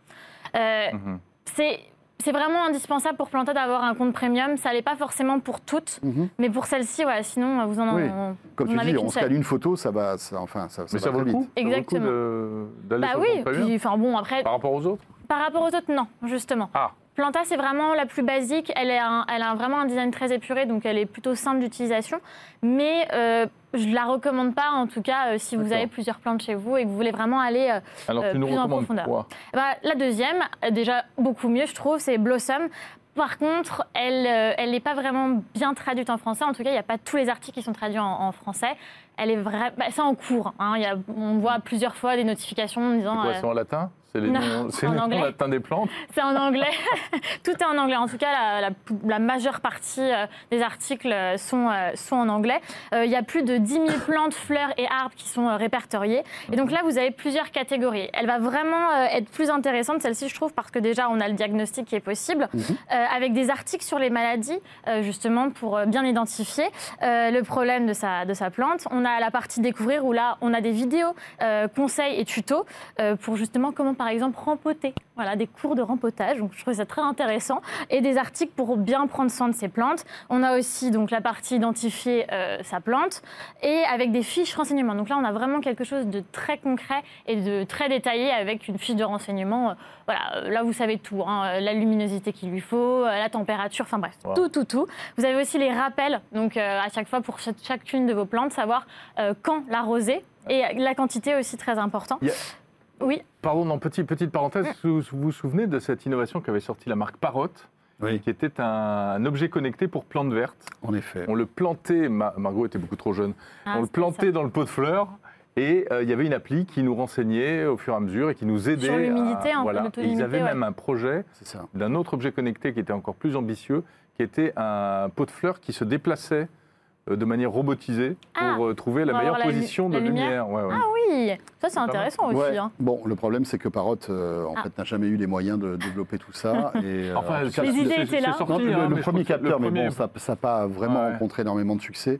Euh, mm-hmm. C'est... C'est vraiment indispensable pour Planta d'avoir un compte premium. Ça n'est pas forcément pour toutes, mm-hmm. mais pour celle-ci, ouais, sinon vous en avez. Oui. Comme tu dis, on se cale une photo, ça va, ça, enfin, ça, ça, ça va très vite. Exactement. Ça vaut le coup d'aller sur le compte premium. Enfin bon, après. Par rapport aux autres? Par rapport aux autres, non, justement. Ah. Planta, c'est vraiment la plus basique. Elle, est un, elle a vraiment un design très épuré, donc elle est plutôt simple d'utilisation. Mais euh, je ne la recommande pas, en tout cas, euh, si vous avez plusieurs plantes chez vous et que vous voulez vraiment aller euh, Alors, euh, tu nous plus en profondeur. Quoi bah, la deuxième, déjà beaucoup mieux, je trouve, c'est Blossom. Par contre, elle euh, elle n'est pas vraiment bien traduite en français. En tout cas, il n'y a pas tous les articles qui sont traduits en, en français. Elle est vra... bah, c'est en cours. Hein. Il y a, on voit plusieurs fois des notifications en disant... C'est quoi, euh... c'est en latin? C'est les noms latins des plantes? C'est en anglais. Tout est en anglais. En tout cas, la, la, la majeure partie euh, des articles euh, sont, euh, sont en anglais. Il euh, y a plus de dix mille plantes, fleurs et arbres qui sont euh, répertoriées. Et donc là, vous avez plusieurs catégories. Elle va vraiment euh, être plus intéressante, celle-ci, je trouve, parce que déjà, on a le diagnostic qui est possible, mm-hmm. euh, avec des articles sur les maladies, euh, justement, pour euh, bien identifier euh, le problème de sa, de sa plante. On a la partie découvrir où là, on a des vidéos, euh, conseils et tutos euh, pour justement comment parler par exemple, rempoter. Voilà, des cours de rempotage, donc je trouve ça très intéressant. Et des articles pour bien prendre soin de ses plantes. On a aussi donc, la partie identifier euh, sa plante et avec des fiches renseignements. Donc là, on a vraiment quelque chose de très concret et de très détaillé avec une fiche de renseignement. Euh, voilà, là, vous savez tout, hein, la luminosité qu'il lui faut, la température, enfin bref, wow. tout, tout, tout. Vous avez aussi les rappels, donc euh, à chaque fois pour chaque, chacune de vos plantes, savoir euh, quand l'arroser et la quantité aussi très importante. Yeah. Oui. Pardon, non, petite, petite parenthèse, vous vous souvenez de cette innovation qu'avait sortie la marque Parrot, oui. qui était un, un objet connecté pour plantes vertes. En effet. On le plantait, Mar Margot était beaucoup trop jeune, ah, on le plantait dans le pot de fleurs et euh, il y avait une appli qui nous renseignait au fur et à mesure et qui nous aidait. Sur l'humidité, un voilà. peu. Et ils avaient ouais. même un projet d'un autre objet connecté qui était encore plus ambitieux, qui était un pot de fleurs qui se déplaçait de manière robotisée pour ah, trouver la meilleure la position la de lumière. lumière. Ouais, ouais. Ah oui, ça c'est intéressant aussi. Ouais. Hein. Bon, le problème c'est que Parrot euh, en ah. fait n'a jamais eu les moyens de développer tout ça. Et, enfin, euh, les idées étaient là. Sorti, non, le, hein, le premier capteur, le premier... mais bon, ça n'a pas vraiment ouais. rencontré énormément de succès.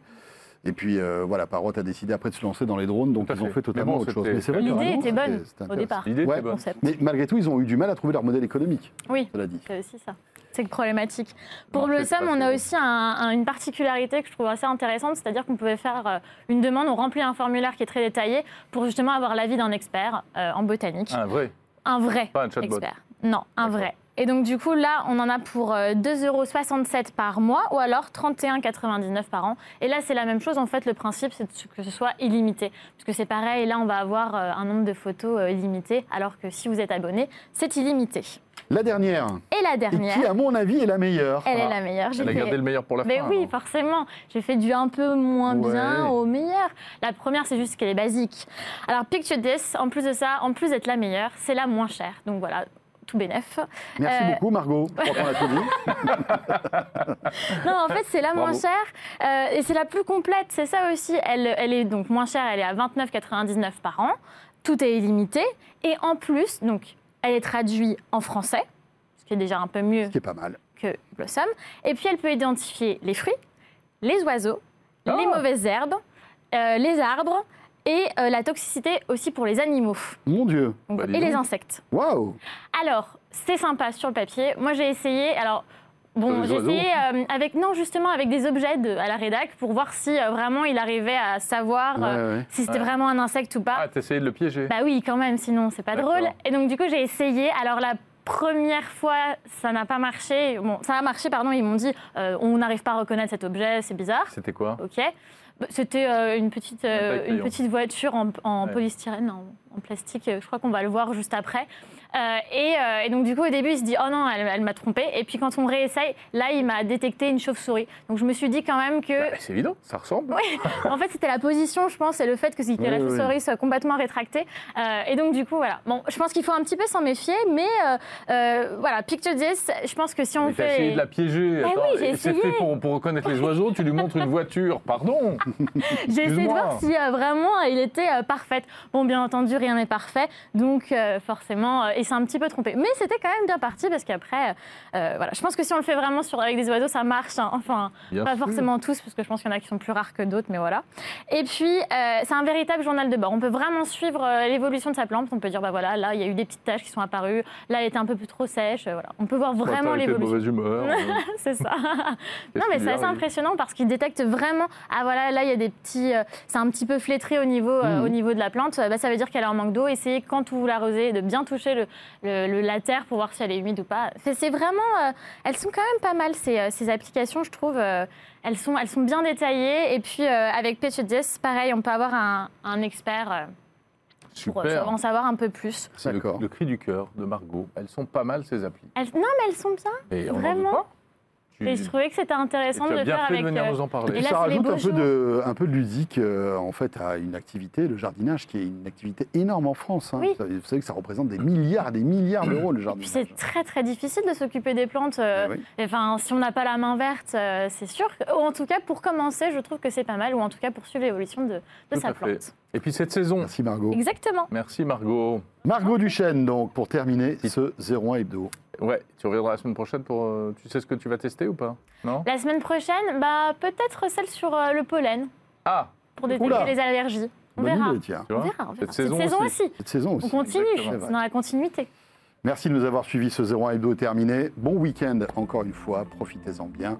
Et puis euh, voilà, Parrot a décidé après de se lancer dans les drones, donc ils ont fait totalement bon, autre chose. L'idée était bonne au départ. Ouais. Bonne. Mais malgré tout, ils ont eu du mal à trouver leur modèle économique. Oui, c'est aussi ça. C'est problématique. Pour Blossom, on a aussi un, un, une particularité que je trouve assez intéressante, c'est-à-dire qu'on pouvait faire une demande, on remplit un formulaire qui est très détaillé pour justement avoir l'avis d'un expert euh, en botanique. Un vrai. Un vrai. Pas un chatbot. Expert. Non, un vrai. Et donc du coup, là, on en a pour deux euros soixante-sept par mois ou alors trente et un euros quatre-vingt-dix-neuf par an. Et là, c'est la même chose. En fait, le principe, c'est que ce soit illimité. Parce que c'est pareil, là, on va avoir un nombre de photos illimité, alors que si vous êtes abonné, c'est illimité. La dernière. Et la dernière. Et qui, à mon avis, est la meilleure. Elle ah. est la meilleure. Elle a fait... gardé le meilleur pour la Mais fin. Mais oui, alors. forcément. J'ai fait du un peu moins ouais. bien au meilleur. La première, c'est juste qu'elle est basique. Alors, Picture This, en plus de ça, en plus d'être la meilleure, c'est la moins chère. Donc voilà. Tout bénef. Merci euh... beaucoup, Margot. Je crois qu'on a tout dit. Non, en fait, c'est la Bravo. moins chère euh, et c'est la plus complète. C'est ça aussi. Elle, elle est donc moins chère. Elle est à vingt-neuf euros quatre-vingt-dix-neuf par an. Tout est illimité. Et en plus, donc, elle est traduite en français, ce qui est déjà un peu mieux. Ce qui est pas mal. Que Blossom. Et puis, elle peut identifier les fruits, les oiseaux, oh. les mauvaises herbes, euh, les arbres. Et euh, la toxicité aussi pour les animaux. Mon Dieu. Donc, bah, et les insectes. Waouh. Alors, c'est sympa sur le papier. Moi, j'ai essayé... Alors, bon, j'ai essayé euh, avec... Non, justement, avec des objets de, à la rédac pour voir si euh, vraiment il arrivait à savoir euh, ouais, ouais. si c'était ouais. vraiment un insecte ou pas. Ah, t'as essayé de le piéger. Bah oui, quand même, sinon, c'est pas drôle. Et donc, du coup, j'ai essayé. Alors, la première fois, ça n'a pas marché. Bon, ça a marché, pardon. Ils m'ont dit, euh, on n'arrive pas à reconnaître cet objet, c'est bizarre. C'était quoi? OK. C'était euh, une, petite, euh, une petite voiture en, en ouais. polystyrène, en, en plastique. Je crois qu'on va le voir juste après. Euh, et, euh, et donc, du coup, au début, il se dit « Oh non, elle, elle m'a trompé ». Et puis, quand on réessaye, là, il m'a détecté une chauve-souris. Donc, je me suis dit quand même que… Bah, bah, c'est évident, ça ressemble. Oui. En fait, c'était la position, je pense, et le fait que, que oui, la chauve-souris oui. soit complètement rétractée. Euh, et donc, du coup, voilà. Bon, je pense qu'il faut un petit peu s'en méfier, mais euh, euh, voilà, Picture dix, je pense que si on mais fait… Mais t'as essayé de la piéger. Attends, oui, j'ai essayé. C'est fait pour, pour reconnaître les oiseaux, tu lui montres une voiture. Pardon. J'ai essayé de voir si euh, vraiment, il était euh, parfait. Bon, bien entendu, rien n'est parfait. Donc, euh, forcément… Euh, Et c'est un petit peu trompé. Mais c'était quand même bien parti parce qu'après, euh, voilà. Je pense que si on le fait vraiment sur, avec des oiseaux, ça marche. Hein. Enfin, bien pas sûr. forcément tous, parce que je pense qu'il y en a qui sont plus rares que d'autres, mais voilà. Et puis, euh, c'est un véritable journal de bord. On peut vraiment suivre euh, l'évolution de sa plante. On peut dire, bah voilà, là, il y a eu des petites taches qui sont apparues. Là, elle était un peu plus trop sèche. Euh, voilà. On peut voir vraiment l'évolution. C'est ça. Non, mais c'est assez impressionnant parce qu'il détecte vraiment, ah voilà, là, il y a des petits. Euh, c'est un petit peu flétri au niveau, euh, mmh. au niveau de la plante. Bah, ça veut dire qu'elle est en manque d'eau. Essayez, quand vous l'arrosez, de bien toucher Le, le, le, la terre pour voir si elle est humide ou pas. C'est vraiment, euh, elles sont quand même pas mal ces, ces applications, je trouve. Euh, elles sont, elles sont bien détaillées. Et puis euh, avec Picture This, pareil, on peut avoir un, un expert euh, Super. Pour, pour en savoir un peu plus. C'est le, le cri du cœur de Margot. Elles sont pas mal ces applis. Elles, non, mais elles sont bien. Et vraiment. Et je trouvais que c'était intéressant de le faire avec... Et ça rajoute un peu, de, un peu de ludique euh, en fait, à une activité, le jardinage, qui est une activité énorme en France. Hein. Oui. Vous savez que ça représente des milliards et des milliards d'euros, le jardinage. C'est très, très difficile de s'occuper des plantes. Euh, oui. Enfin, si on n'a pas la main verte, euh, c'est sûr. Ou en tout cas, pour commencer, je trouve que c'est pas mal. Ou en tout cas, pour suivre l'évolution de, de sa plante. Fait. Et puis cette saison. Merci Margot. Exactement. Merci Margot. Margot Duchesne, donc, pour terminer ce zéro un Hebdo. Ouais, tu reviendras la semaine prochaine pour... Euh, tu sais ce que tu vas tester ou pas? Non. La semaine prochaine, bah peut-être celle sur euh, le pollen. Ah. Pour détecter les allergies. On bonne verra. Idée, tiens. On verra, on verra. Cette, Cette saison, saison aussi. aussi. Cette saison aussi. On continue, c'est dans la continuité. Merci de nous avoir suivis, ce zéro un Hebdo est terminé. Bon week-end encore une fois, profitez-en bien.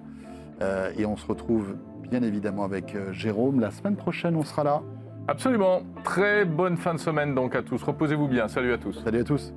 Euh, et on se retrouve bien évidemment avec euh, Jérôme. La semaine prochaine, on sera là. Absolument. Très bonne fin de semaine donc à tous. Reposez-vous bien. Salut à tous. Salut à tous.